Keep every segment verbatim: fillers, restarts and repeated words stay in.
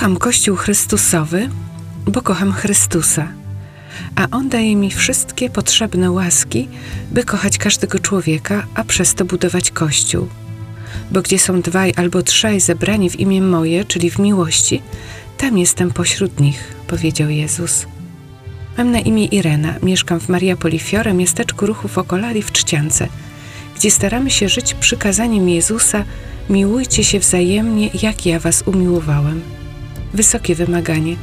Kocham Kościół Chrystusowy, bo kocham Chrystusa, a On daje mi wszystkie potrzebne łaski, by kochać każdego człowieka, a przez to budować Kościół. Bo gdzie są dwaj albo trzej zebrani w imię moje, czyli w miłości, tam jestem pośród nich, powiedział Jezus. Mam na imię Irena, mieszkam w Maria Polifiore, miasteczku ruchu Focolari w Trzciance, gdzie staramy się żyć przykazaniem Jezusa: miłujcie się wzajemnie, jak ja was umiłowałem. Wysokie wymaganie,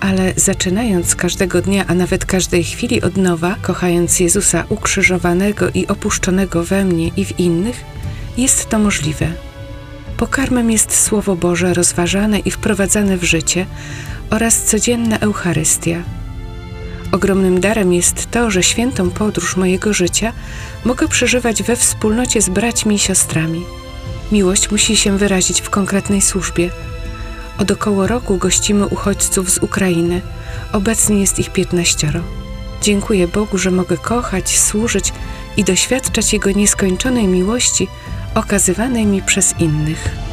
ale zaczynając każdego dnia, a nawet każdej chwili od nowa, kochając Jezusa ukrzyżowanego i opuszczonego we mnie i w innych, jest to możliwe. Pokarmem jest Słowo Boże rozważane i wprowadzane w życie oraz codzienna Eucharystia. Ogromnym darem jest to, że świętą podróż mojego życia mogę przeżywać we wspólnocie z braćmi i siostrami. Miłość musi się wyrazić w konkretnej służbie. Od około roku gościmy uchodźców z Ukrainy. Obecnie jest ich piętnaście. Dziękuję Bogu, że mogę kochać, służyć i doświadczać Jego nieskończonej miłości okazywanej mi przez innych.